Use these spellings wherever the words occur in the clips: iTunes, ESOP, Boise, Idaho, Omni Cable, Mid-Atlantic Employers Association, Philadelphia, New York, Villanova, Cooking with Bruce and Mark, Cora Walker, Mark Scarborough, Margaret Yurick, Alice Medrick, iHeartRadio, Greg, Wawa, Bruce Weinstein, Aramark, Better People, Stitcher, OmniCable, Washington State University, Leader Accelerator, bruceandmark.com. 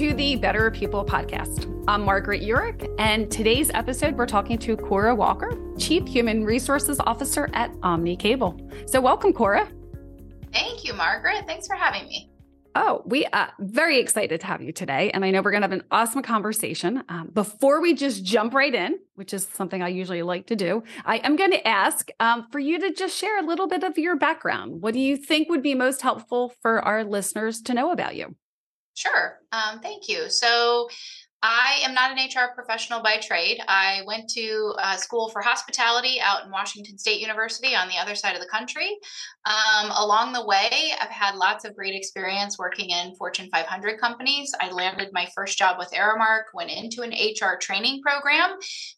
to the Better People podcast. I'm Margaret Yurick, and today's episode, we're talking to Cora Walker, Chief Human Resources Officer at Omni Cable. So welcome, Cora. Thank you, Margaret. Thanks for having me. Oh, we are very excited to have you today. And I know we're going to have an awesome conversation. Before we just jump right in, which is something I usually like to do, I am going to ask for you to just share a little bit of your background. What do you think would be most helpful for our listeners to know about you? Sure. Thank you. So I am not an HR professional by trade. I went to school for hospitality out in Washington State University on the other side of the country. Along the way, I've had lots of great experience working in Fortune 500 companies. I landed my first job with Aramark, went into an HR training program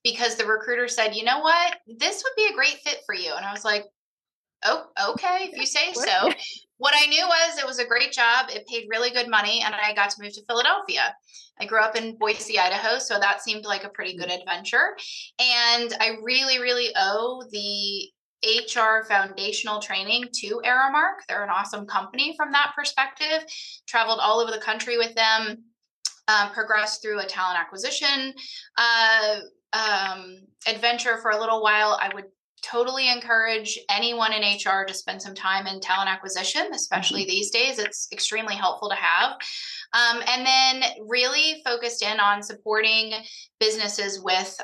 because the recruiter said, you know what, this would be a great fit for you. And I was like, oh, okay, if you say so. What I knew was it was a great job. It paid really good money, and I got to move to Philadelphia. I grew up in Boise, Idaho, so that seemed like a pretty good adventure. And I really, really owe the HR foundational training to Aramark. They're an awesome company from that perspective. Traveled all over the country with them, progressed through a talent acquisition adventure for a little while. I would totally encourage anyone in HR to spend some time in talent acquisition, especially these days. It's extremely helpful to have. And then really focused in on supporting businesses with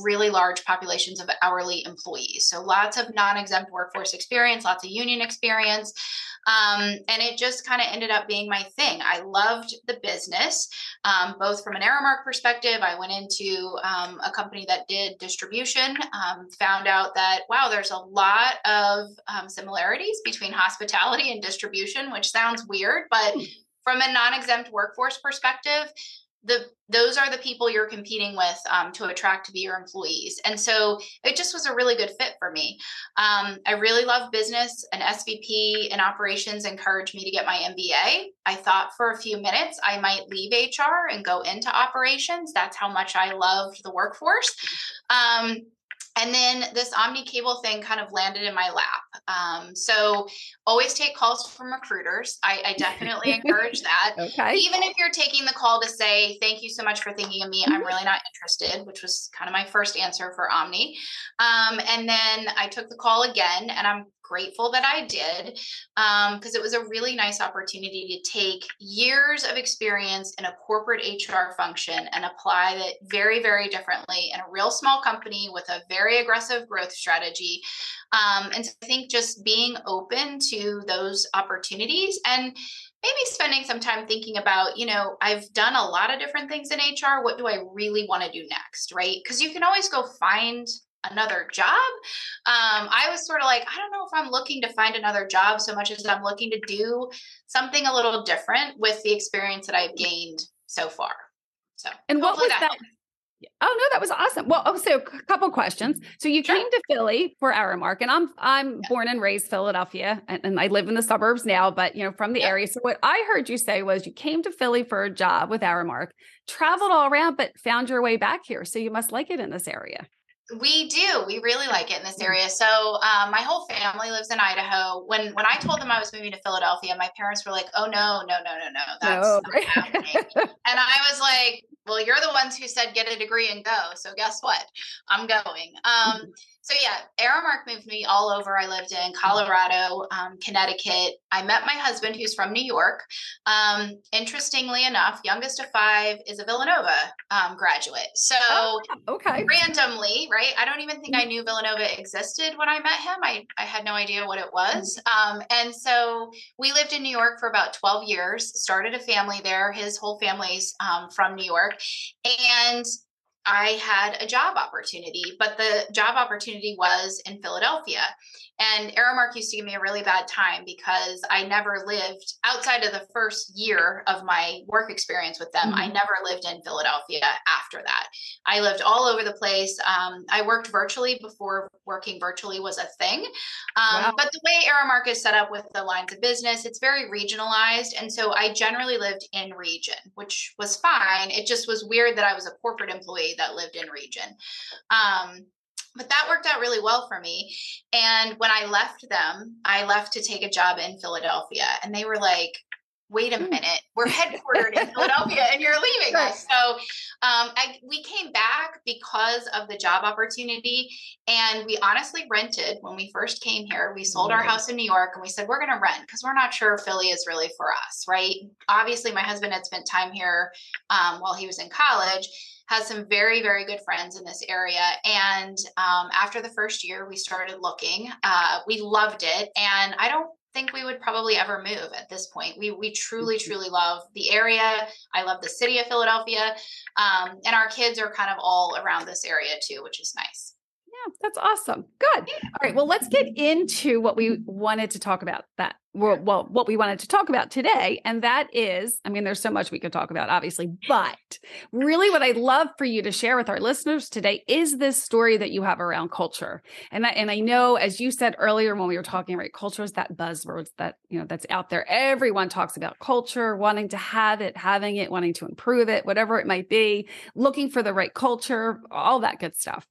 really large populations of hourly employees. So lots of non-exempt workforce experience, lots of union experience. And it just kind of ended up being my thing. I loved the business, both from an Aramark perspective. I went into a company that did distribution, found out that, wow, there's a lot of similarities between hospitality and distribution, which sounds weird, but from a non-exempt workforce perspective, those are the people you're competing with to attract to be your employees. And so it just was a really good fit for me. I really love business. An SVP in operations encouraged me to get my MBA. I thought for a few minutes I might leave HR and go into operations. That's how much I loved the workforce. And then this Omni Cable thing kind of landed in my lap. So always take calls from recruiters. I definitely encourage that. Okay. Even if you're taking the call to say, thank you so much for thinking of me, I'm really not interested, which was kind of my first answer for Omni. And then I took the call again, and I'm grateful that I did, because it was a really nice opportunity to take years of experience in a corporate HR function and apply that very, very differently in a real small company with a very aggressive growth strategy. And so I think just being open to those opportunities and maybe spending some time thinking about, you know, I've done a lot of different things in HR. What do I really want to do next? Right? Because you can always go find another job. I was sort of like, I don't know if I'm looking to find another job so much as I'm looking to do something a little different with the experience that I've gained so far. So, and what was that? Oh no, that was awesome. Well, so a couple questions. So you came to Philly for Aramark, and I'm born and raised Philadelphia, and I live in the suburbs now, but you know, from the area. So what I heard you say was you came to Philly for a job with Aramark, traveled all around, but found your way back here. So you must like it in this area. We do. We really like it in this area. So my whole family lives in Idaho. When I told them I was moving to Philadelphia, my parents were like, oh, no, that's not happening. And I was like, well, you're the ones who said get a degree and go. So guess what? I'm going. So yeah, Aramark moved me all over. I lived in Colorado, Connecticut. I met my husband, who's from New York. Interestingly enough, youngest of five is a Villanova graduate. So randomly, right? I don't even think I knew Villanova existed when I met him. I had no idea what it was. And so we lived in New York for about 12 years, started a family there. His whole family's from New York. And I had a job opportunity, but the job opportunity was in Philadelphia. And Aramark used to give me a really bad time because I never lived outside of the first year of my work experience with them. Mm-hmm. I never lived in Philadelphia after that. I lived all over the place. I worked virtually before working virtually was a thing. But the way Aramark is set up with the lines of business, it's very regionalized. And so I generally lived in region, which was fine. It just was weird that I was a corporate employee that lived in region. But that worked out really well for me. And when I left them, I left to take a job in Philadelphia. And they were like, wait a minute, we're headquartered in Philadelphia and you're leaving us. So we came back because of the job opportunity, and we honestly rented when we first came here. We sold our house in New York and we said, we're going to rent because we're not sure Philly is really for us, right? Obviously, my husband had spent time here while he was in college, has some very, very good friends in this area. And after the first year, we started looking. We loved it. And I don't think we would probably ever move at this point. We truly, truly love the area. I love the city of Philadelphia. And our kids are kind of all around this area too, which is nice. Yeah, that's awesome. Good. All right. Well, let's get into what we wanted to talk about what we wanted to talk about today. And that is, I mean, there's so much we could talk about, obviously, but really what I'd love for you to share with our listeners today is this story that you have around culture. And I know, as you said earlier, when we were talking, right, culture is that buzzword that, you know, that's out there. Everyone talks about culture, wanting to have it, having it, wanting to improve it, whatever it might be, looking for the right culture, all that good stuff.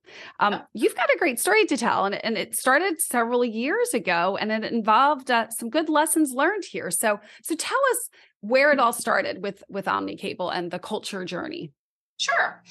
You've got a great story to tell, and it started several years ago, and it involved some good lessons learned here. So tell us where it all started with Omni Cable and the culture journey. Sure.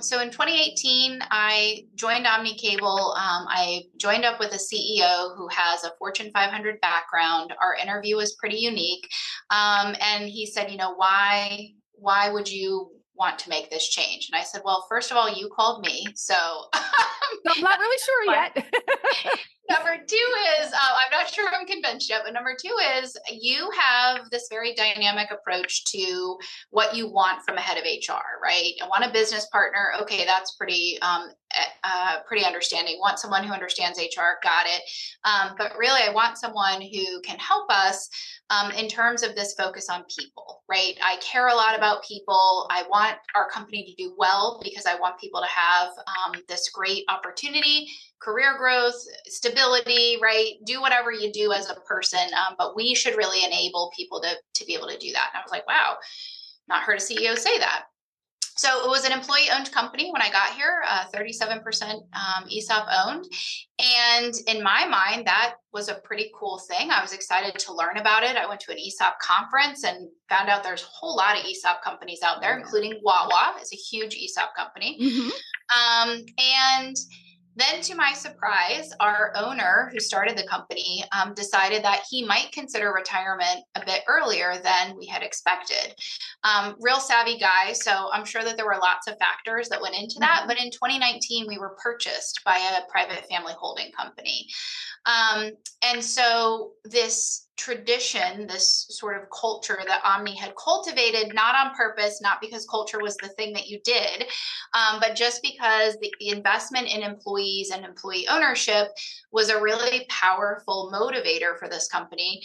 So in 2018, I joined Omni Cable. I joined up with a CEO who has a Fortune 500 background. Our interview was pretty unique. And he said, you know, why would you want to make this change? And I said, well, first of all, you called me. So I'm not really sure yet. Number two is, I'm not sure I'm convinced yet, but number two is you have this very dynamic approach to what you want from a head of HR, right? I want a business partner. Okay. That's pretty understanding. Want someone who understands HR. Got it. But really, I want someone who can help us in terms of this focus on people, right? I care a lot about people. I want our company to do well because I want people to have this great opportunity, career growth, stability, right? Do whatever you do as a person. But we should really enable people to be able to do that. And I was like, wow, not heard a CEO say that. So it was an employee-owned company when I got here, 37% ESOP owned. And in my mind, that was a pretty cool thing. I was excited to learn about it. I went to an ESOP conference and found out there's a whole lot of ESOP companies out there, including Wawa. It's a huge ESOP company. Mm-hmm. And then to my surprise, our owner who started the company decided that he might consider retirement a bit earlier than we had expected. Real savvy guy. So I'm sure that there were lots of factors that went into that. But in 2019, we were purchased by a private family holding company. And so this tradition, this sort of culture that Omni had cultivated, not on purpose, not because culture was the thing that you did, but just because the investment in employees and employee ownership was a really powerful motivator for this company.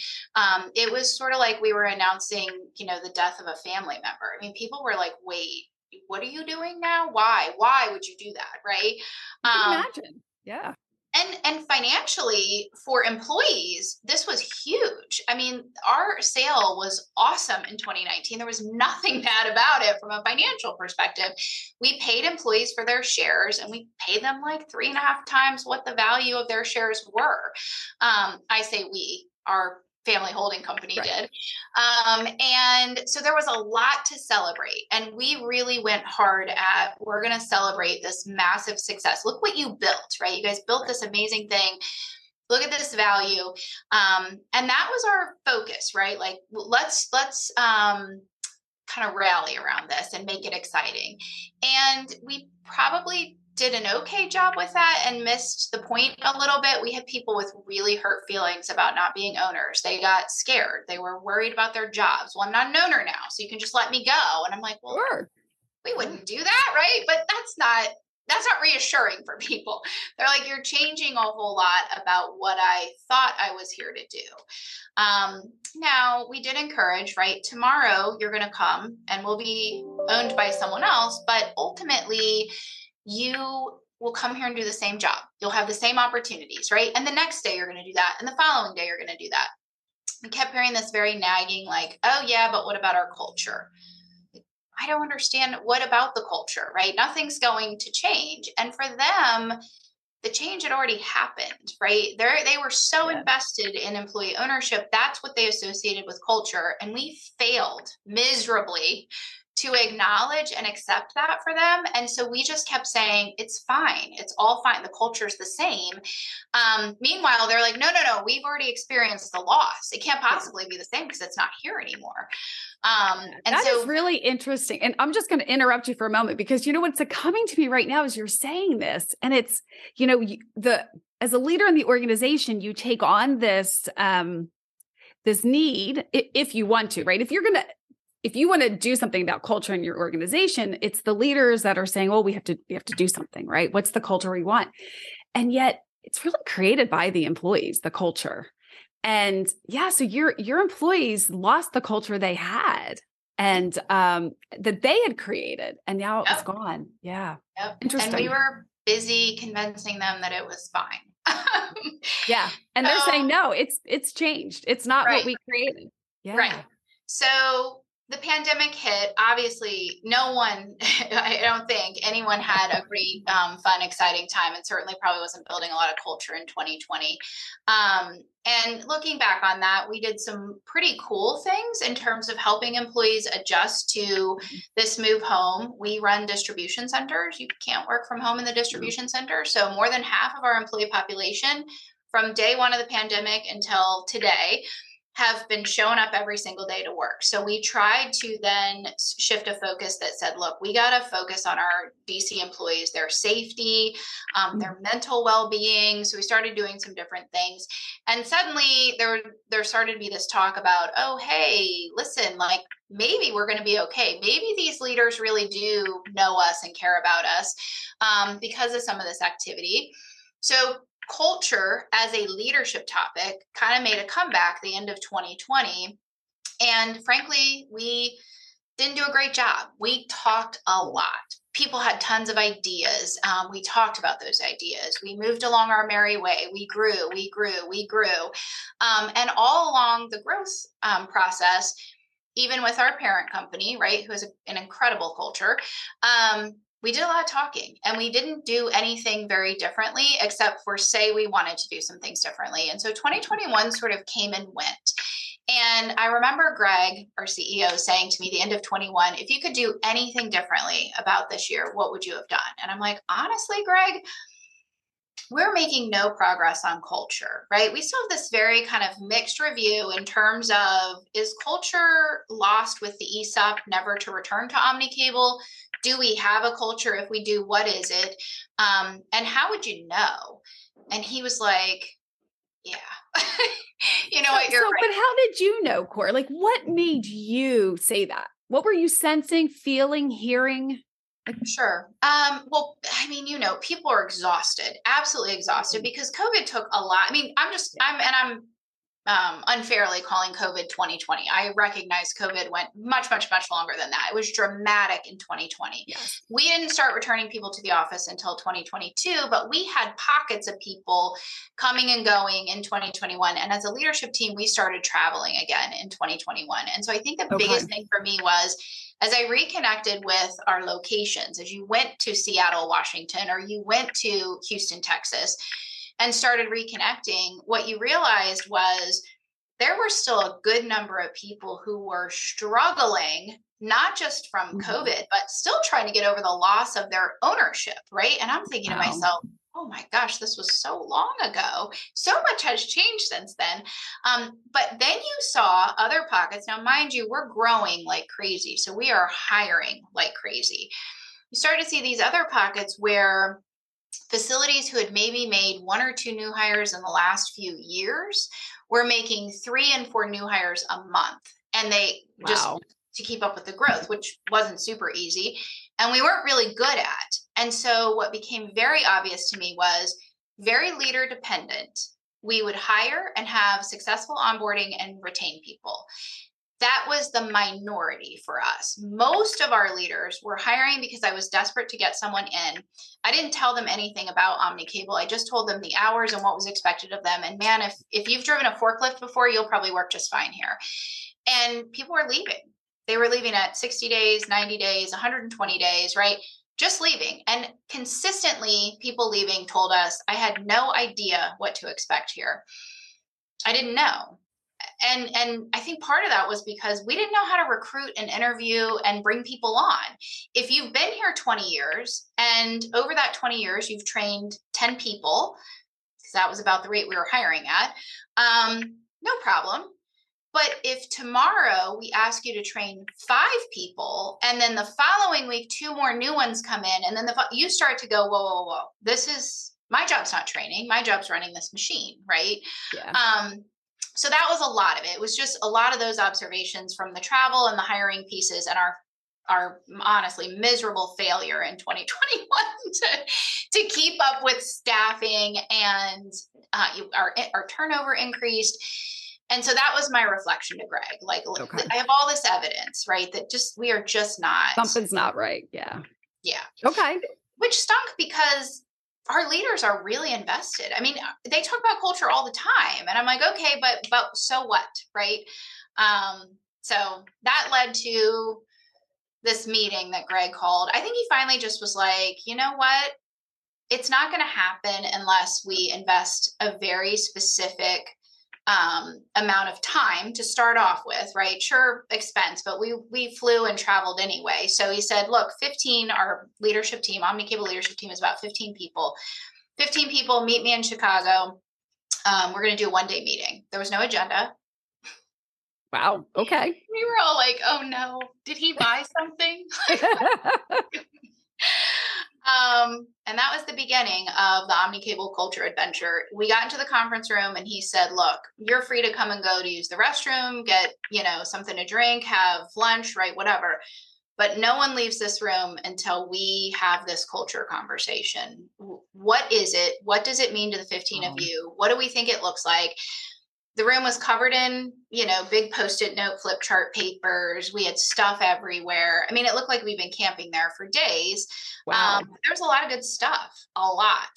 It was sort of like we were announcing, you know, the death of a family member. I mean, people were like, wait, what are you doing now? Why would you do that? Right. Imagine. Yeah. And financially for employees, this was huge. I mean, our sale was awesome in 2019. There was nothing bad about it from a financial perspective. We paid employees for their shares and we paid them like 3.5 times what the value of their shares were. I say we, our family holding company did. And so there was a lot to celebrate. And we really went hard at, we're going to celebrate this massive success. Look what you built, right? You guys built this amazing thing. Look at this value. And that was our focus, right? Like let's kind of rally around this and make it exciting. And we probably did an okay job with that and missed the point a little bit. We had people with really hurt feelings about not being owners. They got scared. They were worried about their jobs. Well, I'm not an owner now, so you can just let me go. And I'm like, well, sure, we wouldn't do that, right? But that's not reassuring for people. They're like, you're changing a whole lot about what I thought I was here to do. Now we did encourage, right? Tomorrow you're going to come and we'll be owned by someone else, but ultimately you will come here and do the same job. You'll have the same opportunities, right? And the next day you're going to do that. And the following day you're going to do that. We kept hearing this very nagging, like, oh yeah, but what about our culture? I don't understand. What about the culture, right? Nothing's going to change. And for them, the change had already happened, right? They were so invested in employee ownership. That's what they associated with culture. And we failed miserably to acknowledge and accept that for them. And so we just kept saying, it's fine. It's all fine. The culture's the same. Meanwhile, they're like, no, we've already experienced the loss. It can't possibly be the same because it's not here anymore. That is really interesting. And I'm just going to interrupt you for a moment, because you know, what's coming to me right now is you're saying this, and it's, you know, as a leader in the organization, you take on this, this need, if you want to, right? If you want to do something about culture in your organization, it's the leaders that are saying, "Oh, we have to do something, right? What's the culture we want?" And yet, it's really created by the employees, the culture. And yeah, so your employees lost the culture they had and that they had created, and now it's gone. Yeah, interesting. And we were busy convincing them that it was fine. Yeah, and they're saying, "No, it's changed. It's not what we created." Yeah, right. So. The pandemic hit, obviously no one, I don't think anyone had a great, fun, exciting time, and certainly probably wasn't building a lot of culture in 2020. And looking back on that, we did some pretty cool things in terms of helping employees adjust to this move home. We run distribution centers. You can't work from home in the distribution center. So more than half of our employee population from day one of the pandemic until today have been showing up every single day to work. So we tried to then shift a focus that said, look, we got to focus on our DC employees, their safety, their mental well-being. So we started doing some different things. And suddenly there started to be this talk about, oh, hey, listen, like maybe we're going to be okay. Maybe these leaders really do know us and care about us because of some of this activity. So culture as a leadership topic kind of made a comeback the end of 2020. And frankly, we didn't do a great job. We talked a lot. People had tons of ideas. We talked about those ideas. We moved along our merry way. We grew. And all along the growth process, even with our parent company, right, who has an incredible culture, we did a lot of talking, and we didn't do anything very differently, except for say we wanted to do some things differently. And so 2021 sort of came and went. And I remember Greg, our CEO, saying to me the end of 21, if you could do anything differently about this year, what would you have done? And I'm like, honestly, Greg, we're making no progress on culture, right? We still have this very kind of mixed review in terms of, is culture lost with the ESOP never to return to Omni Cable? Do we have a culture? If we do, what is it? And how would you know? And he was like, yeah, you know what? You're right. But how did you know, Cora? Like, what made you say that? What were you sensing, feeling, hearing? Sure. Well, I mean, you know, people are exhausted, absolutely exhausted, because COVID took a lot. I mean, I'm unfairly calling COVID 2020. I recognize COVID went much, much, much longer than that. It was dramatic in 2020. Yes. We didn't start returning people to the office until 2022, but we had pockets of people coming and going in 2021. And as a leadership team, we started traveling again in 2021. And so I think the biggest thing for me was, as I reconnected with our locations, as you went to Seattle, Washington, or you went to Houston, Texas, and started reconnecting, what you realized was there were still a good number of people who were struggling, not just from COVID, but still trying to get over the loss of their ownership, right? And I'm thinking to myself, oh my gosh, this was so long ago. So much has changed since then. But then you saw other pockets. Now, mind you, we're growing like crazy. So we are hiring like crazy. You started to see these other pockets where facilities who had maybe made one or two new hires in the last few years were making 3 and 4 new hires a month. And they just to keep up with the growth, which wasn't super easy. And we weren't really good at. And so what became very obvious to me was very leader dependent. We would hire and have successful onboarding and retain people. That was the minority for us. Most of our leaders were hiring because I was desperate to get someone in. I didn't tell them anything about Omni Cable. I just told them the hours and what was expected of them. And man, if you've driven a forklift before, you'll probably work just fine here. And people were leaving. They were leaving at 60 days, 90 days, 120 days, right? just leaving. And consistently, people leaving told us, I had no idea what to expect here. I didn't know. And I think part of that was because we didn't know how to recruit and interview and bring people on. If you've been here 20 years and over that 20 years, you've trained 10 people, because that was about the rate we were hiring at, no problem. But if tomorrow we ask you to train 5 people and then the following week, 2 more new ones come in and then you start to go, whoa, whoa, whoa, this is, my job's not training. My job's running this machine, right? Yeah. So that was a lot of it. It was just a lot of those observations from the travel and the hiring pieces and our honestly miserable failure in 2021 to keep up with staffing and our turnover increased. And so that was my reflection to Greg. Like, okay, I have all this evidence, right? That just, we are just not. Something's not right. Yeah. Yeah. Okay. Which stunk because our leaders are really invested. I mean, they talk about culture all the time and I'm like, okay, but so what? Right. So that led to this meeting that Greg called. I think he finally just was like, you know what? It's not going to happen unless we invest a very specific amount of time to start off with, right? Sure, expense, but we flew and traveled anyway. So he said, look, our leadership team, Omni Cable leadership team is about 15 people, meet me in Chicago. We're going to do a one-day meeting. There was no agenda. Wow. Okay. We were all like, oh no, did he buy something? And that was the beginning of the Omni Cable culture adventure. We got into the conference room and he said, look, you're free to come and go to use the restroom, get, something to drink, have lunch, right? Whatever. But no one leaves this room until we have this culture conversation. What is it? What does it mean to the 15 of you? What do we think it looks like? The room was covered in, big Post-it note, flip chart papers. We had stuff everywhere. I mean, it looked like we've been camping there for days. Wow. There was a lot of good stuff, a lot.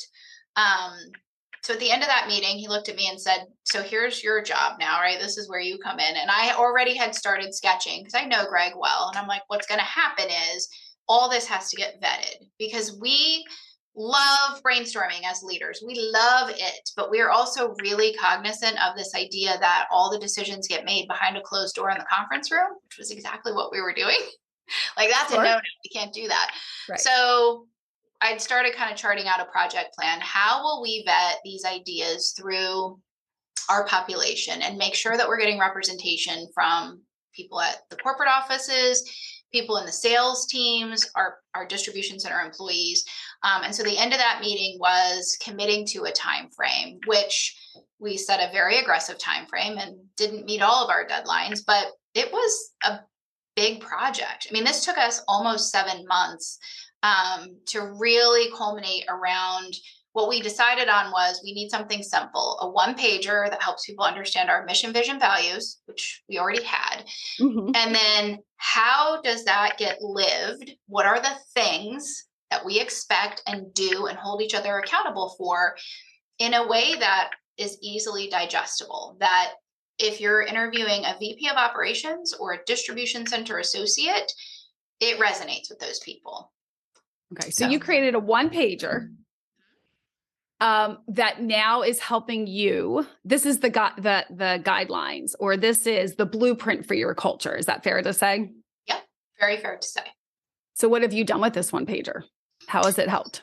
So at the end of that meeting, he looked at me and said, so here's your job now, right? This is where you come in. And I already had started sketching because I know Greg well. And I'm like, what's going to happen is all this has to get vetted because we love brainstorming as leaders. We love it, but we are also really cognizant of this idea that all the decisions get made behind a closed door in the conference room, which was exactly what we were doing. Like, that's a no-no. We can't do that. Right. So I'd started kind of charting out a project plan. How will we vet these ideas through our population and make sure that we're getting representation from people at the corporate offices, people in the sales teams, our distribution center employees. And so the end of that meeting was committing to a time frame, which we set a very aggressive time frame and didn't meet all of our deadlines, but it was a big project. I mean, this took us almost 7 months to really culminate around what we decided on was we need something simple, a one-pager that helps people understand our mission, vision, values, which we already had. Mm-hmm. And then how does that get lived? What are the things that we expect and do and hold each other accountable for in a way that is easily digestible? That if you're interviewing a VP of operations or a distribution center associate, it resonates with those people. Okay. So you created a one-pager. That now is helping you. This is the guidelines, or this is the blueprint for your culture. Is that fair to say? Yeah, very fair to say. So what have you done with this one pager? How has it helped?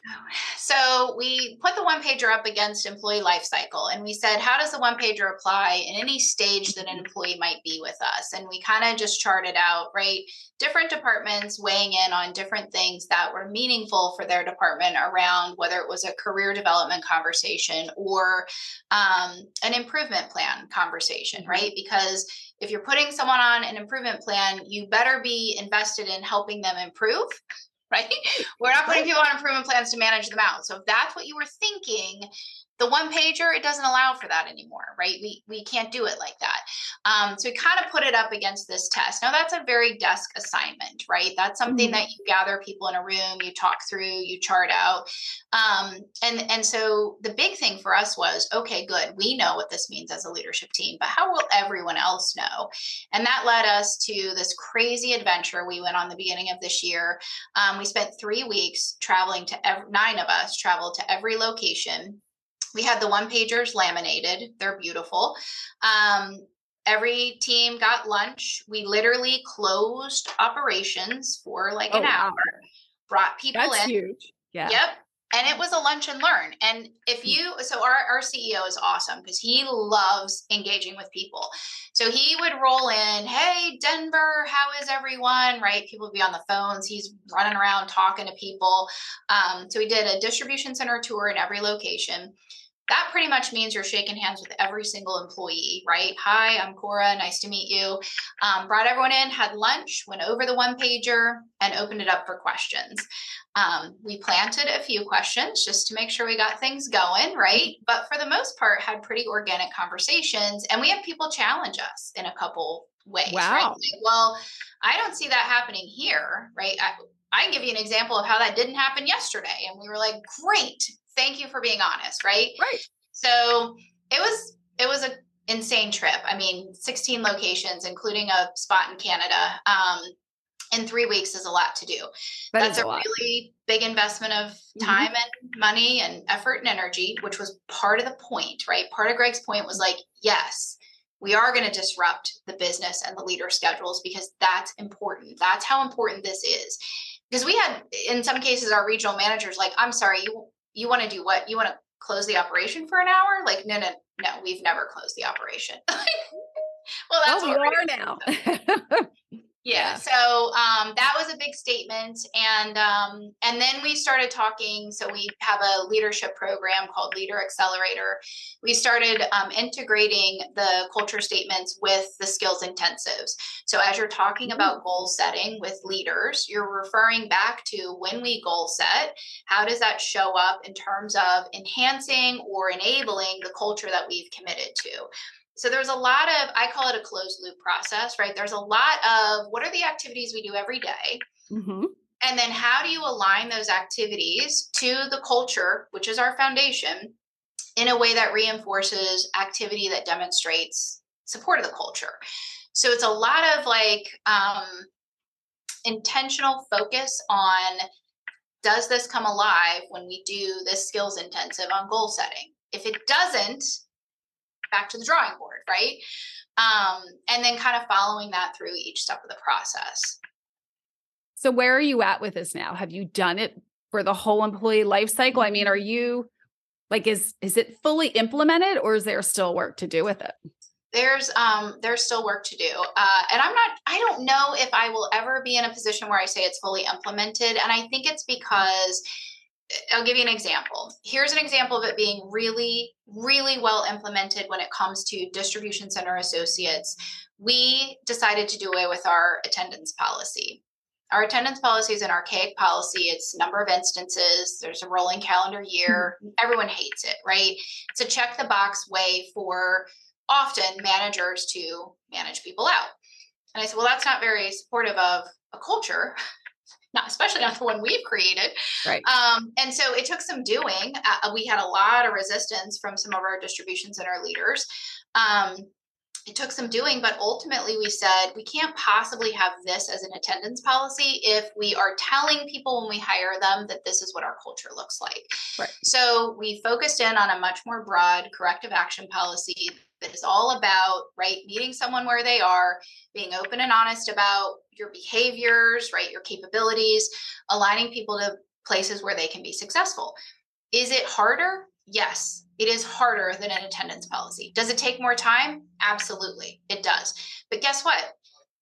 So we put the one pager up against employee life cycle. And we said, how does the one pager apply in any stage that an employee might be with us? And we kind of just charted out, right? Different departments weighing in on different things that were meaningful for their department around whether it was a career development conversation or an improvement plan conversation, right? Because if you're putting someone on an improvement plan, you better be invested in helping them improve. Right? We're not putting people on improvement plans to manage them out. So if that's what you were thinking, The one pager, it doesn't allow for that anymore, right? We can't do it like that. So we kind of put it up against this test. Now that's a very desk assignment, right? That's something that you gather people in a room, you talk through, you chart out. And so the big thing for us was, okay, good. We know what this means as a leadership team, but how will everyone else know? And that led us to this crazy adventure we went on the beginning of this year. We spent 3 weeks traveling to nine of us traveled to every location. We had the one pagers laminated. They're beautiful. Every team got lunch. We literally closed operations for like an hour, brought people in. That's huge. Yeah. Yep. And it was a lunch and learn. And if you, so our CEO is awesome because he loves engaging with people. So he would roll in, hey, Denver, how is everyone? Right. People would be on the phones. He's running around talking to people. So we did a distribution center tour in every location. That pretty much means you're shaking hands with every single employee, right? Hi, I'm Cora. Nice to meet you. Brought everyone in, had lunch, went over the one pager, and opened it up for questions. We planted a few questions just to make sure we got things going, right? But for the most part, had pretty organic conversations. And we had people challenge us in a couple ways. Wow. Right? Like, well, I don't see that happening here, right? I can give you an example of how that didn't happen yesterday. And we were like, great. Thank you for being honest, right? Right. So it was an insane trip. I mean, 16 locations, including a spot in Canada, in 3 weeks is a lot to do. That's a really big investment of time and money and effort and energy, which was part of the point, right? Part of Greg's point was like, yes, we are going to disrupt the business and the leader schedules because that's important. That's how important this is. Because we had, in some cases, our regional managers like, I'm sorry, you want to do what? You want to close the operation for an hour? Like, no, we've never cled the operation. Well, that's what we are now. Yeah. So that was a big statement. And then we started talking. So we have a leadership program called Leader Accelerator. We started integrating the culture statements with the skills intensives. So as you're talking about goal setting with leaders, you're referring back to when we goal set, how does that show up in terms of enhancing or enabling the culture that we've committed to? So there's a lot of, I call it a closed loop process, right? There's a lot of what are the activities we do every day? And then how do you align those activities to the culture, which is our foundation, in a way that reinforces activity that demonstrates support of the culture? So it's a lot of like intentional focus on, does this come alive when we do this skills intensive on goal setting? If it doesn't, back to the drawing board, right? And then kind of following that through each step of the process. So where are you at with this now? Have you done it for the whole employee life cycle? I mean, are you like, is it fully implemented or is there still work to do with it? There's still work to do. And I don't know if I will ever be in a position where I say it's fully implemented. And I think it's because I'll give you an example. Here's an example of it being really, really well implemented when it comes to distribution center associates. We decided to do away with our attendance policy. Our attendance policy is an archaic policy. It's number of instances. There's a rolling calendar year. Everyone hates it, right? It's a check the box way for often managers to manage people out. And I said, well, that's not very supportive of a culture. Not, especially not the one we've created. Right. And so it took some doing. We had a lot of resistance from some of our distribution center leaders. It took some doing, but ultimately we said, we can't possibly have this as an attendance policy if we are telling people when we hire them that this is what our culture looks like. Right. So we focused in on a much more broad corrective action policy that is all about, right, meeting someone where they are, being open and honest about your behaviors, right, your capabilities, aligning people to places where they can be successful. Is it harder? Yes, it is harder than an attendance policy. Does it take more time? Absolutely, it does. But guess what?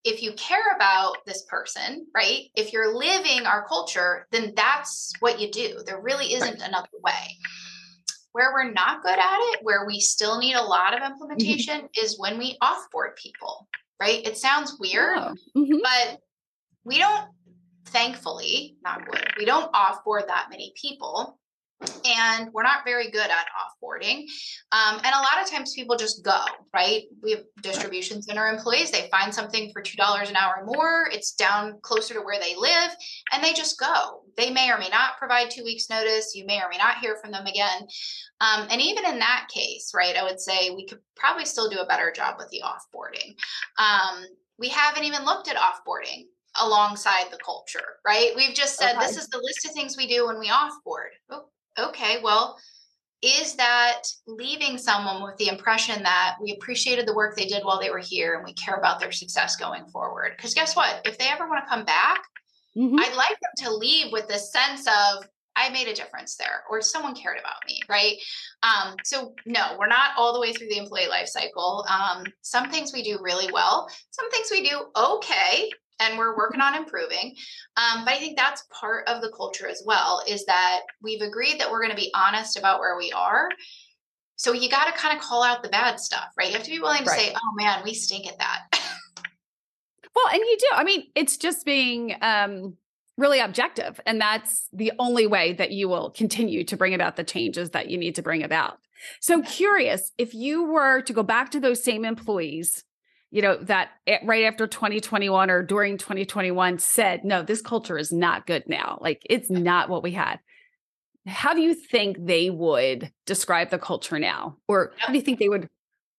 If you care about this person, right, if you're living our culture, then that's what you do. There really isn't another way. Where we're not good at it, where we still need a lot of implementation is when we offboard people, right? It sounds weird, but we don't, thankfully, not would, we don't offboard that many people. And we're not very good at offboarding. And a lot of times people just go, right? We have distribution center employees. They find something for $2 an hour more. It's down closer to where they live, and they just go. They may or may not provide 2 weeks notice. You may or may not hear from them again. And even in that case, right, I would say we could probably still do a better job with the offboarding. We haven't even looked at offboarding alongside the culture, right? We've just said, okay, this is the list of things we do when we offboard. Oh, okay, well, is that leaving someone with the impression that we appreciated the work they did while they were here and we care about their success going forward? Because guess what? If they ever want to come back, I'd like them to leave with the sense of, I made a difference there, or someone cared about me, right? So no, we're not all the way through the employee life cycle. Some things we do really well, some things we do okay, and we're working on improving. But I think that's part of the culture as well, is that we've agreed that we're going to be honest about where we are. So you got to kind of call out the bad stuff, right? You have to be willing to say, oh man, we stink at that. Well, and you do. I mean, it's just being really objective. And that's the only way that you will continue to bring about the changes that you need to bring about. So curious, if you were to go back to those same employees, you know, that right after 2021 or during 2021 said, no, this culture is not good now. Like, it's not what we had. How do you think they would describe the culture now? Or how do you think they would,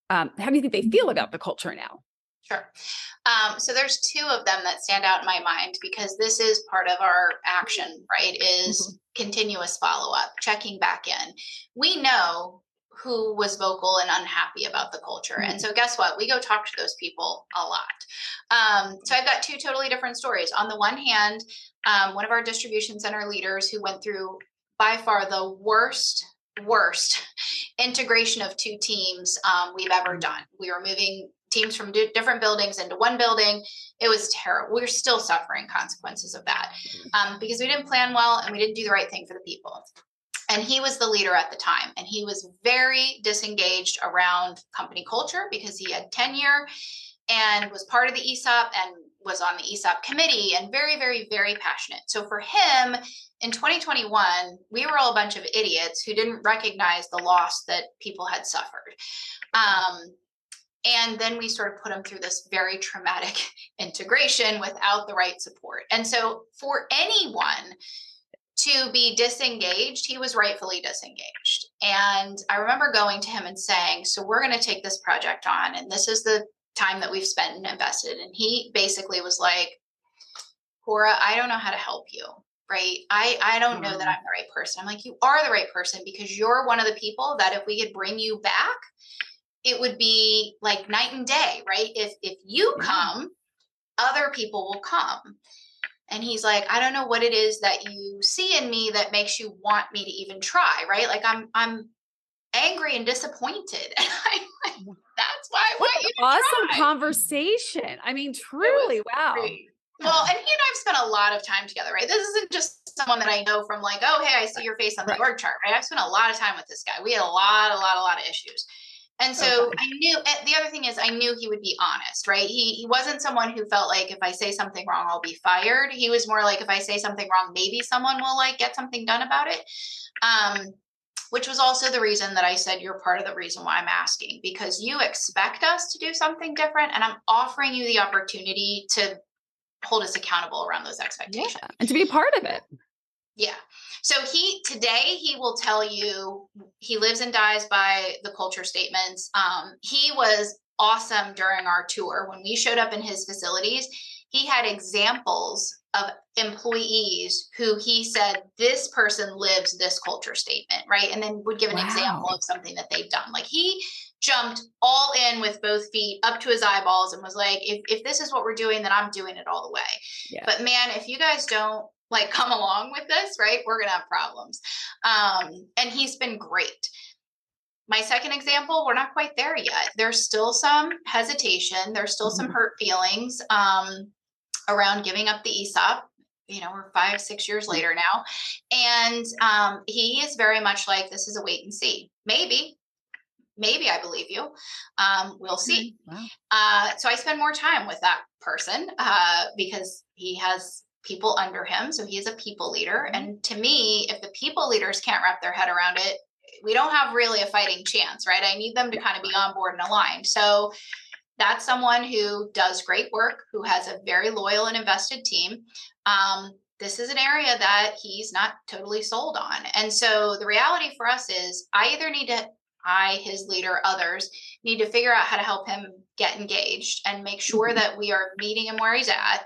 how do you think they feel about the culture now? Sure. So there's two of them that stand out in my mind, because this is part of our action, right? Is continuous follow-up, checking back in. We know who was vocal and unhappy about the culture. And so guess what? We go talk to those people a lot. So I've got two totally different stories. On the one hand, one of our distribution center leaders who went through by far the worst integration of two teams we've ever done. We were moving teams from different buildings into one building. It was terrible. We're still suffering consequences of that because we didn't plan well and we didn't do the right thing for the people. And he was the leader at the time, and he was very disengaged around company culture because he had tenure and was part of the ESOP and was on the ESOP committee and very, very, very passionate. So for him, in 2021, we were all a bunch of idiots who didn't recognize the loss that people had suffered. And then we sort of put them through this very traumatic integration without the right support. And so for anyone to be disengaged, he was rightfully disengaged. And I remember going to him and saying, so we're going to take this project on, and this is the time that we've spent and invested. And he basically was like, Cora, I don't know how to help you, right? I don't know that I'm the right person. I'm like, you are the right person, because you're one of the people that if we could bring you back, it would be like night and day, right? If you come, other people will come. And he's like, I don't know what it is that you see in me that makes you want me to even try, right? Like I'm angry and disappointed. And I'm like, that's why I want you to try. Awesome conversation. I mean, truly, wow. Great. Well, and he and I've spent a lot of time together, right? This isn't just someone that I know from like, oh, hey, I see your face on the org chart, right? I've spent a lot of time with this guy. We had a lot of issues. And so I knew, the other thing is I knew he would be honest, right? He wasn't someone who felt like if I say something wrong, I'll be fired. He was more like, if I say something wrong, maybe someone will like get something done about it. Which was also the reason that I said, you're part of the reason why I'm asking, because you expect us to do something different. And I'm offering you the opportunity to hold us accountable around those expectations. Yeah, and to be part of it. Yeah. So today he will tell you he lives and dies by the culture statements. He was awesome during our tour. When we showed up in his facilities, he had examples of employees who he said, this person lives this culture statement, right? And then would give an example of something that they've done. Like he jumped all in with both feet up to his eyeballs and was like, if this is what we're doing, then I'm doing it all the way. Yeah. But man, if you guys don't like come along with this, right, we're going to have problems. And he's been great. My second example, we're not quite there yet. There's still some hesitation. There's still some hurt feelings around giving up the ESOP. You know, we're 5-6 years later now. And he is very much like, this is a wait and see. Maybe I believe you. We'll see. So I spend more time with that person because he has people under him. So he is a people leader. And to me, if the people leaders can't wrap their head around it, we don't have really a fighting chance, right? I need them to kind of be on board and aligned. So that's someone who does great work, who has a very loyal and invested team. This is an area that he's not totally sold on. And so the reality for us is his leader, others need to figure out how to help him get engaged and make sure that we are meeting him where he's at.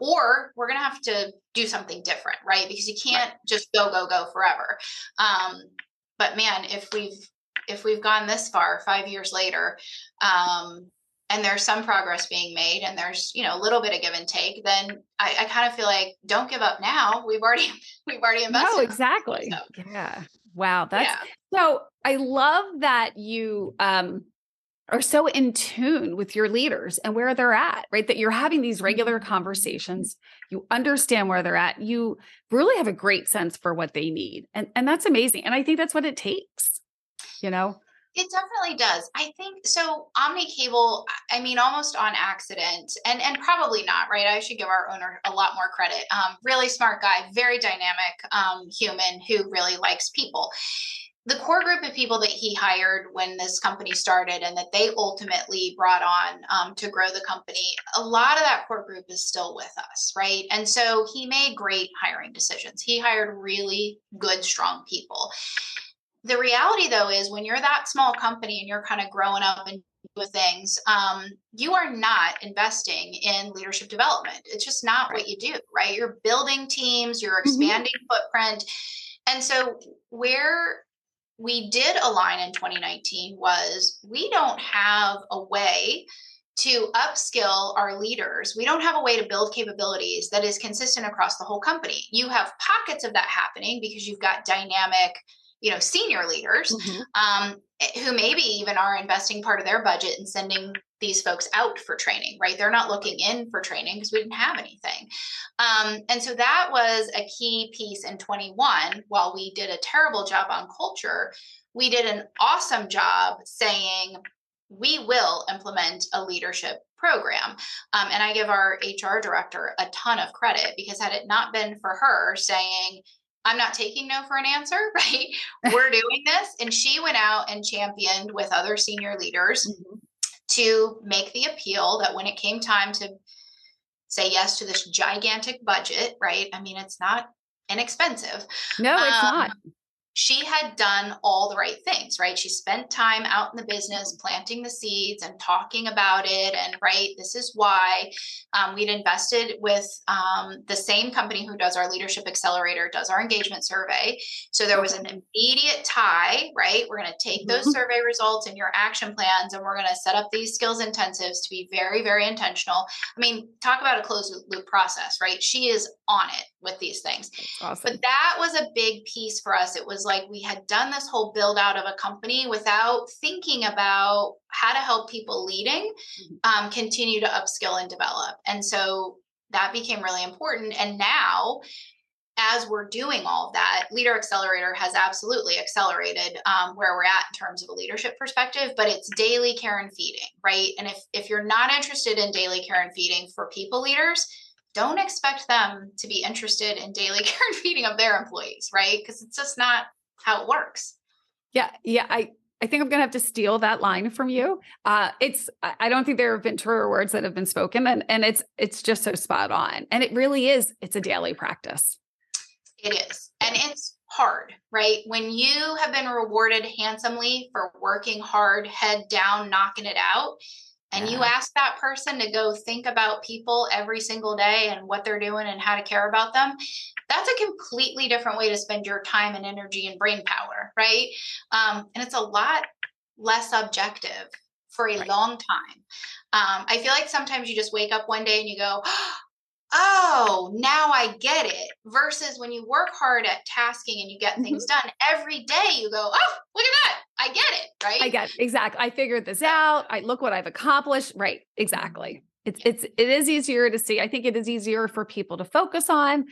Or we're going to have to do something different, right? Because you can't just go forever. But man, if we've gone this far 5 years later, and there's some progress being made and there's, a little bit of give and take, then I kind of feel like don't give up now. We've already invested. No, exactly. So. Yeah. Wow. So I love that you, are so in tune with your leaders and where they're at, right? That you're having these regular conversations, you understand where they're at, you really have a great sense for what they need. And that's amazing. And I think that's what it takes, It definitely does. I think so. Omni Cable, I mean, almost on accident and probably not, right? I should give our owner a lot more credit. Really smart guy, very dynamic human who really likes people. The core group of people that he hired when this company started and that they ultimately brought on to grow the company, a lot of that core group is still with us, right? And so he made great hiring decisions. He hired really good, strong people. The reality, though, is when you're that small company and you're kind of growing up and doing things, you are not investing in leadership development. It's just not what you do, right? You're building teams, you're expanding footprint. And so where we did align in 2019 was we don't have a way to upskill our leaders. We don't have a way to build capabilities that is consistent across the whole company. You have pockets of that happening because you've got dynamic, senior leaders who maybe even are investing part of their budget and sending these folks out for training, right? They're not looking in for training because we didn't have anything. And so that was a key piece in 21. While we did a terrible job on culture, we did an awesome job saying, we will implement a leadership program. And I give our HR director a ton of credit because had it not been for her saying, I'm not taking no for an answer, right? We're doing this. And she went out and championed with other senior leaders to make the appeal that when it came time to say yes to this gigantic budget, right? I mean, it's not inexpensive. No, it's not. She had done all the right things, right? She spent time out in the business, planting the seeds and talking about it. And right, this is why we'd invested with the same company who does our Leadership Accelerator, does our engagement survey. So there was an immediate tie, right? We're going to take those survey results and your action plans, and we're going to set up these skills intensives to be very, very intentional. I mean, talk about a closed loop process, right? She is on it with these things. Awesome. But that was a big piece for us. It was like we had done this whole build out of a company without thinking about how to help people leading continue to upskill and develop. And so that became really important. And now, as we're doing all of that, Leader Accelerator has absolutely accelerated where we're at in terms of a leadership perspective, but it's daily care and feeding, right? And if you're not interested in daily care and feeding for people leaders, don't expect them to be interested in daily care and feeding of their employees, right? Because it's just not how it works. Yeah. Yeah. I think I'm going to have to steal that line from you. I don't think there have been truer words that have been spoken, and it's just so spot on. And it really is. It's a daily practice. It is. And it's hard, right? When you have been rewarded handsomely for working hard, head down, knocking it out, and you ask that person to go think about people every single day and what they're doing and how to care about them, that's a completely different way to spend your time and energy and brain power, right? And it's a lot less objective for a long time. I feel like sometimes you just wake up one day and you go, oh, now I get it. Versus when you work hard at tasking and you get things done every day, you go, oh, look at that. I get it. Right. I get it. Exactly. I figured this out. I look what I've accomplished. Right. Exactly. It is easier to see. I think it is easier for people to focus on.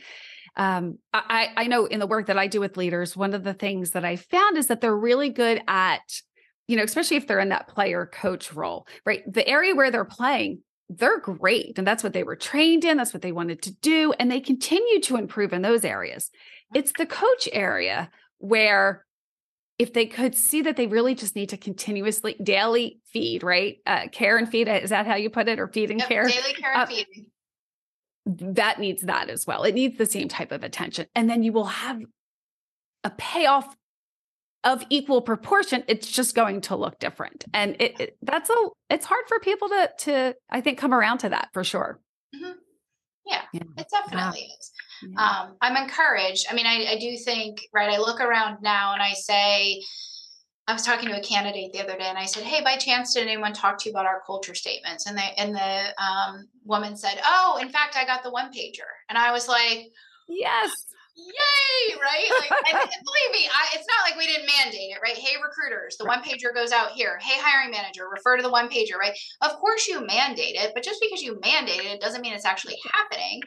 I know in the work that I do with leaders, one of the things that I found is that they're really good at, especially if they're in that player coach role, right? The area where they're playing, they're great. And that's what they were trained in. That's what they wanted to do. And they continue to improve in those areas. It's the coach area where if they could see that they really just need to continuously daily feed, right? Care and feed. Is that how you put it? Or feed and care? Daily care and feeding. That needs that as well. It needs the same type of attention. And then you will have a payoff of equal proportion. It's just going to look different. And it's hard for people to, I think, come around to that for sure. Mm-hmm. Yeah, it definitely is. Yeah. I'm encouraged. I mean, I do think, right. I look around now and I say, I was talking to a candidate the other day and I said, hey, by chance, did anyone talk to you about our culture statements? And the woman said, oh, in fact, I got the one pager. And I was like, yes. Yay, right? Like, and believe me, it's not like we didn't mandate it, right? Hey, recruiters, the one pager goes out here. Hey, hiring manager, refer to the one pager, right? Of course you mandate it, but just because you mandate it doesn't mean it's actually happening.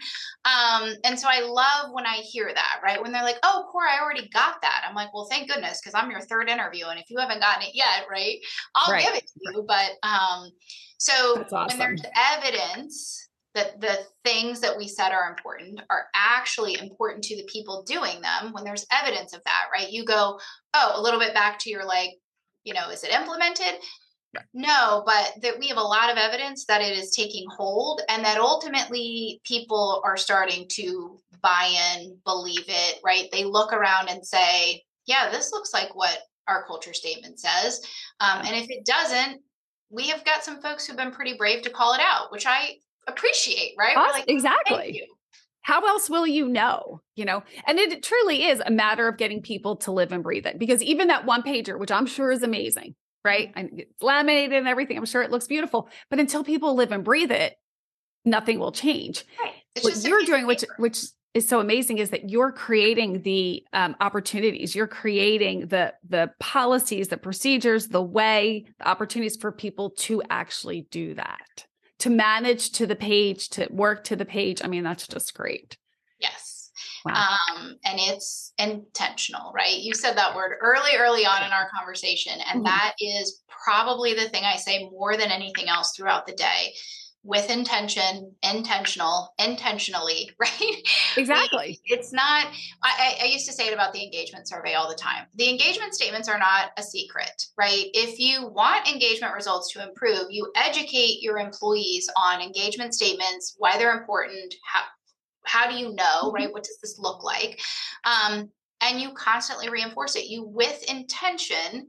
And so I love when I hear that, right? When they're like, oh, Cora, I already got that. I'm like, well, thank goodness, because I'm your third interview. And if you haven't gotten it yet, right, I'll give it to you. But so that's awesome. When there's evidence that the things that we said are important are actually important to the people doing them, when there's evidence of that, right? You go, oh, a little bit back to your, like, you know, is it implemented? Right. No, but that we have a lot of evidence that it is taking hold and that ultimately people are starting to buy in, believe it, right? They look around and say, yeah, this looks like what our culture statement says. And if it doesn't, we have got some folks who've been pretty brave to call it out, which I appreciate, right? Awesome. Like, exactly. How else will you know? You know, and it truly is a matter of getting people to live and breathe it, because even that one pager, which I'm sure is amazing, right? And it's laminated and everything. I'm sure it looks beautiful, but until people live and breathe it, nothing will change. Right. What you're doing, which is so amazing, is that you're creating the opportunities, you're creating the policies, the procedures, the way, the opportunities for people to actually do that. To manage to the page, to work to the page. I mean, that's just great. Yes. Wow. And it's intentional, right? You said that word early on in our conversation. And that is probably the thing I say more than anything else throughout the day. With intention, intentional, intentionally, right? Exactly. It's not, I used to say it about the engagement survey all the time. The engagement statements are not a secret, right? If you want engagement results to improve, you educate your employees on engagement statements, why they're important, how do you know, right? What does this look like? And you constantly reinforce it. You, with intention,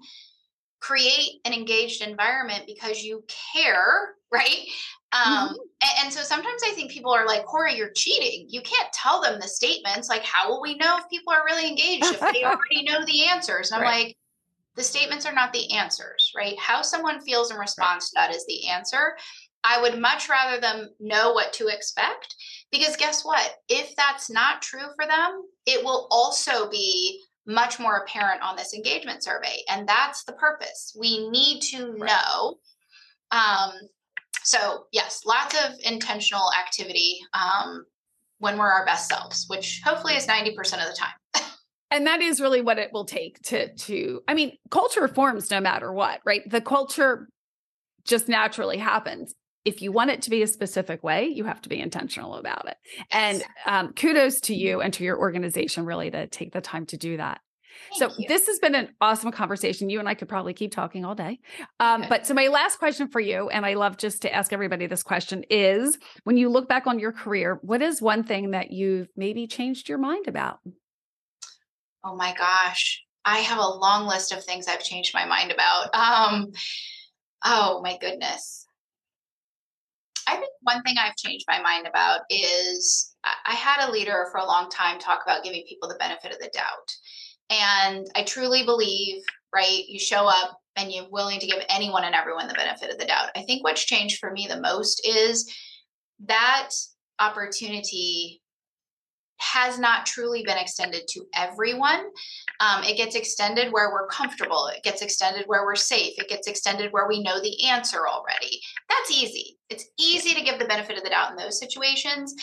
create an engaged environment because you care, right? And so sometimes I think people are like, Cora, you're cheating. You can't tell them the statements. Like, how will we know if people are really engaged if they already know the answers? And I'm like, the statements are not the answers, right? How someone feels in response to that is the answer. I would much rather them know what to expect, because guess what? If that's not true for them, it will also be much more apparent on this engagement survey. And that's the purpose. We need to know. So yes, lots of intentional activity when we're our best selves, which hopefully is 90% of the time. And that is really what it will take to, I mean, culture forms no matter what, right? The culture just naturally happens. If you want it to be a specific way, you have to be intentional about it. And kudos to you and to your organization, really, to take the time to do that. Thank you. This has been an awesome conversation. You and I could probably keep talking all day. But so my last question for you, and I love just to ask everybody this question, is when you look back on your career, what is one thing that you've maybe changed your mind about? Oh my gosh. I have a long list of things I've changed my mind about. Oh my goodness. I think one thing I've changed my mind about is I had a leader for a long time talk about giving people the benefit of the doubt. And I truly believe, right, you show up and you're willing to give anyone and everyone the benefit of the doubt. I think what's changed for me the most is that opportunity has not truly been extended to everyone. It gets extended where we're comfortable. It gets extended where we're safe. It gets extended where we know the answer already. That's easy. It's easy to give the benefit of the doubt in those situations.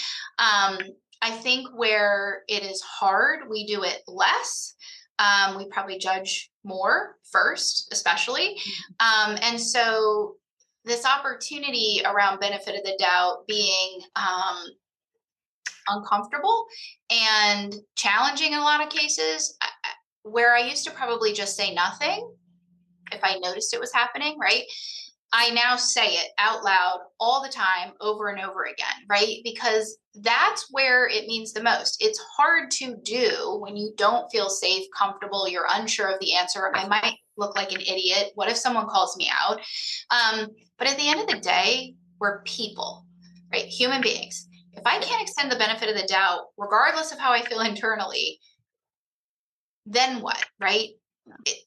I think where it is hard, we do it less. We probably judge more first, especially. And so this opportunity around benefit of the doubt being uncomfortable and challenging in a lot of cases, where I used to probably just say nothing if I noticed it was happening, right? I now say it out loud all the time, over and over again, right? Because that's where it means the most. It's hard to do when you don't feel safe, comfortable, you're unsure of the answer. I might look like an idiot. What if someone calls me out? But at the end of the day, we're people, right? Human beings. If I can't extend the benefit of the doubt, regardless of how I feel internally, then what, right?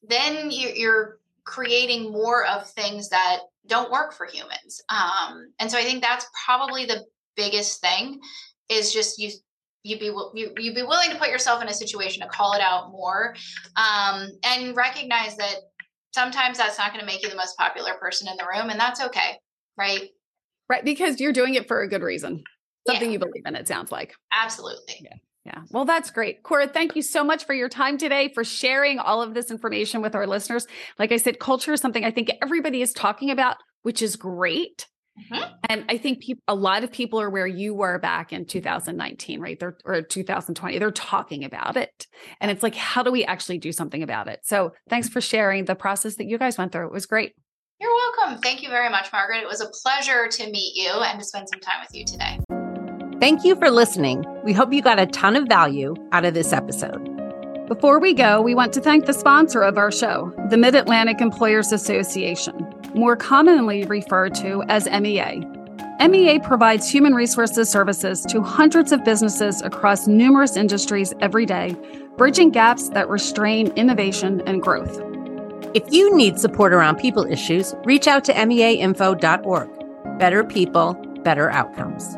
Then you're creating more of things that don't work for humans. And so I think that's probably the biggest thing, is just you'd be willing to put yourself in a situation to call it out more, and recognize that sometimes that's not going to make you the most popular person in the room, and that's okay, right? Right, because you're doing it for a good reason. Something you believe in, it sounds like. Absolutely. Yeah. Well, that's great. Cora, thank you so much for your time today, for sharing all of this information with our listeners. Like I said, culture is something I think everybody is talking about, which is great. Mm-hmm. And I think a lot of people are where you were back in 2019, right? Or 2020, they're talking about it. And it's like, how do we actually do something about it? So thanks for sharing the process that you guys went through. It was great. You're welcome. Thank you very much, Margaret. It was a pleasure to meet you and to spend some time with you today. Thank you for listening. We hope you got a ton of value out of this episode. Before we go, we want to thank the sponsor of our show, the Mid-Atlantic Employers Association, more commonly referred to as MEA. MEA provides human resources services to hundreds of businesses across numerous industries every day, bridging gaps that restrain innovation and growth. If you need support around people issues, reach out to meainfo.org. Better people, better outcomes.